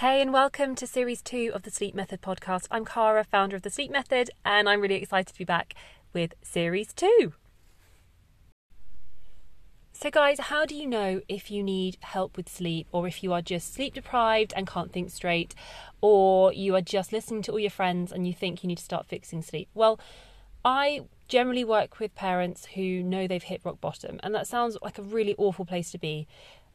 Hey and welcome to series 2 of the Sleep Method podcast. I'm Cara, founder of the Sleep Method, and I'm really excited to be back with series 2. So guys, how do you know if you need help with sleep, or if you are just sleep deprived and can't think straight, or you are just listening to all your friends and you think you need to start fixing sleep? Well, I generally work with parents who know they've hit rock bottom, and that sounds like a really awful place to be.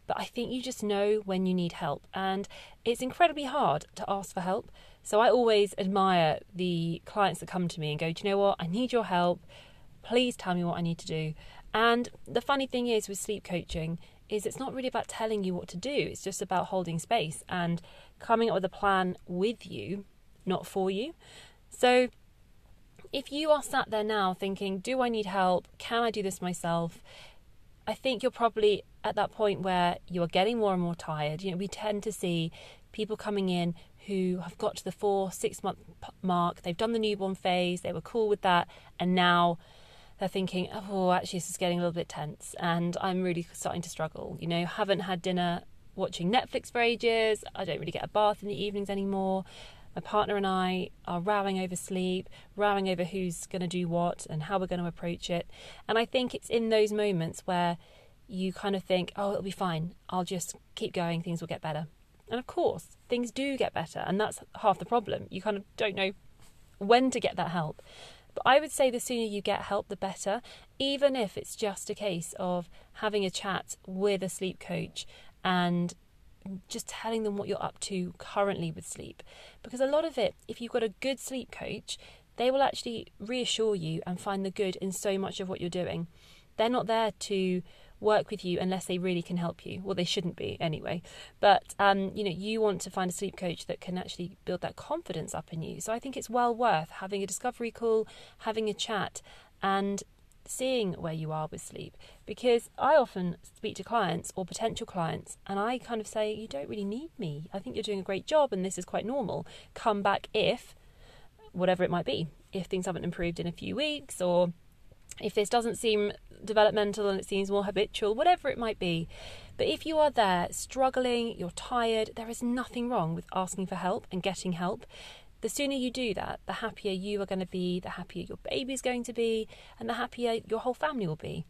But I think you just know when you need help, and it's incredibly hard to ask for help. So I always admire the clients that come to me and go, do you know what, I need your help, please tell me what I need to do. And the funny thing is with sleep coaching is it's not really about telling you what to do, it's just about holding space and coming up with a plan with you, not for you. So if you are sat there now thinking, do I need help, can I do this myself? I think you're probably at that point where you are getting more and more tired. You know, we tend to see people coming in who have got to the 4-6 month mark. They've done the newborn phase. They were cool with that. And now they're thinking, oh, actually, this is getting a little bit tense. And I'm really starting to struggle. You know, haven't had dinner, watching Netflix for ages. I don't really get a bath in the evenings anymore. My partner and I are rowing over sleep, rowing over who's going to do what and how we're going to approach it. And I think it's in those moments where you kind of think, oh, it'll be fine. I'll just keep going. Things will get better. And of course, things do get better. And that's half the problem. You kind of don't know when to get that help. But I would say the sooner you get help, the better, even if it's just a case of having a chat with a sleep coach and just telling them what you're up to currently with sleep. Because a lot of it, if you've got a good sleep coach, they will actually reassure you and find the good in so much of what you're doing. They're not there to work with you unless they really can help you. Well, they shouldn't be anyway. But you know, you want to find a sleep coach that can actually build that confidence up in you. So I think it's well worth having a discovery call, having a chat, and seeing where you are with sleep. Because I often speak to clients or potential clients and I kind of say, you don't really need me, I think you're doing a great job and this is quite normal. Come back if whatever it might be, if things haven't improved in a few weeks, or if this doesn't seem developmental and it seems more habitual, whatever it might be. But if you are there struggling, you're tired, there is nothing wrong with asking for help and getting help. The sooner you do that, the happier you are going to be, the happier your baby's going to be, and the happier your whole family will be.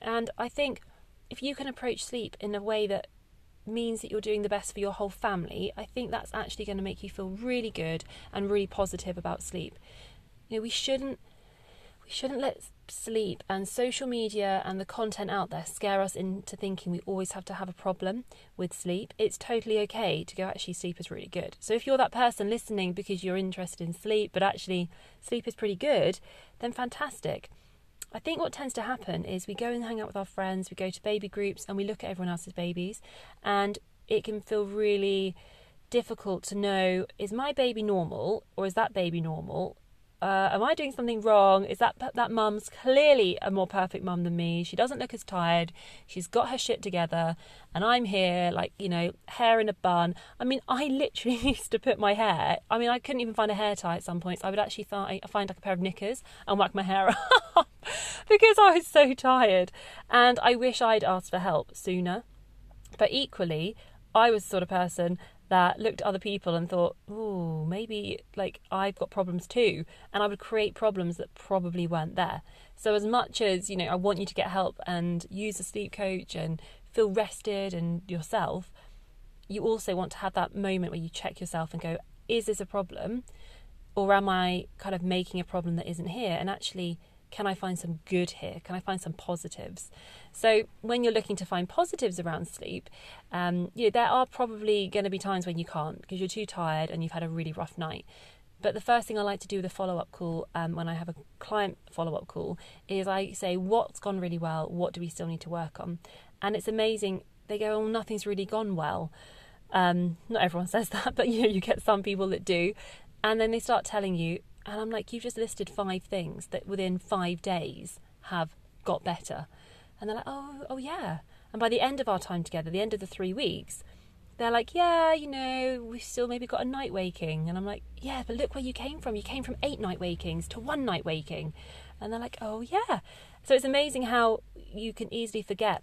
And I think if you can approach sleep in a way that means that you're doing the best for your whole family, I think that's actually going to make you feel really good and really positive about sleep. You know, we shouldn't let sleep and social media and the content out there scare us into thinking we always have to have a problem with sleep. It's totally okay to go, actually, sleep is really good. So if you're that person listening because you're interested in sleep, but actually sleep is pretty good, then fantastic. I think what tends to happen is we go and hang out with our friends, we go to baby groups and we look at everyone else's babies, and it can feel really difficult to know, is my baby normal or is that baby normal? Am I doing something wrong? Is that mum's clearly a more perfect mum than me? She doesn't look as tired. She's got her shit together. And I'm here, like, you know, hair in a bun. I mean, I literally used to put my hair... I mean, I couldn't even find a hair tie at some points. I would actually find like a pair of knickers and whack my hair up because I was so tired. And I wish I'd asked for help sooner. But equally, I was the sort of person that looked at other people and thought, ooh, maybe like I've got problems too. And I would create problems that probably weren't there. So as much as, you know, I want you to get help and use a sleep coach and feel rested and yourself, you also want to have that moment where you check yourself and go, is this a problem? Or am I kind of making a problem that isn't here? And actually, can I find some good here? Can I find some positives? So when you're looking to find positives around sleep, you know, there are probably going to be times when you can't because you're too tired and you've had a really rough night. But the first thing I like to do with a follow-up call, when I have a client follow-up call, is I say, what's gone really well? What do we still need to work on? And it's amazing. They go, oh, nothing's really gone well. Not everyone says that, but you know, you get some people that do. And then they start telling you, and I'm like, you've just listed 5 things that within 5 days have got better. And they're like, oh yeah. And by the end of our time together, the end of the 3 weeks, they're like, yeah, you know, we've still maybe got a night waking. And I'm like, yeah, but look where you came from. You came from 8 night wakings to 1 night waking. And they're like, oh yeah. So it's amazing how you can easily forget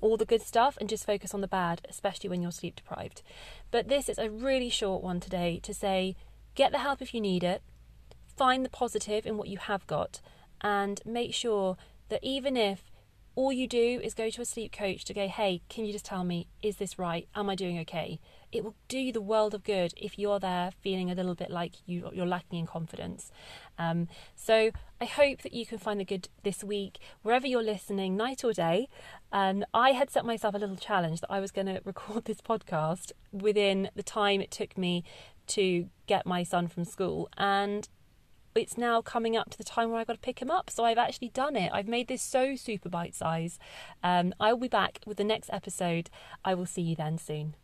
all the good stuff and just focus on the bad, especially when you're sleep deprived. But this is a really short one today to say, get the help if you need it, find the positive in what you have got, and make sure that even if all you do is go to a sleep coach to go, hey, can you just tell me, is this right? Am I doing okay? It will do you the world of good if you're there feeling a little bit like you're lacking in confidence. So I hope that you can find the good this week, wherever you're listening, night or day. I had set myself a little challenge that I was going to record this podcast within the time it took me to get my son from school, and it's now coming up to the time where I've got to pick him up. So I've actually done it. I've made this so super bite size. I'll be back with the next episode. I will see you then soon.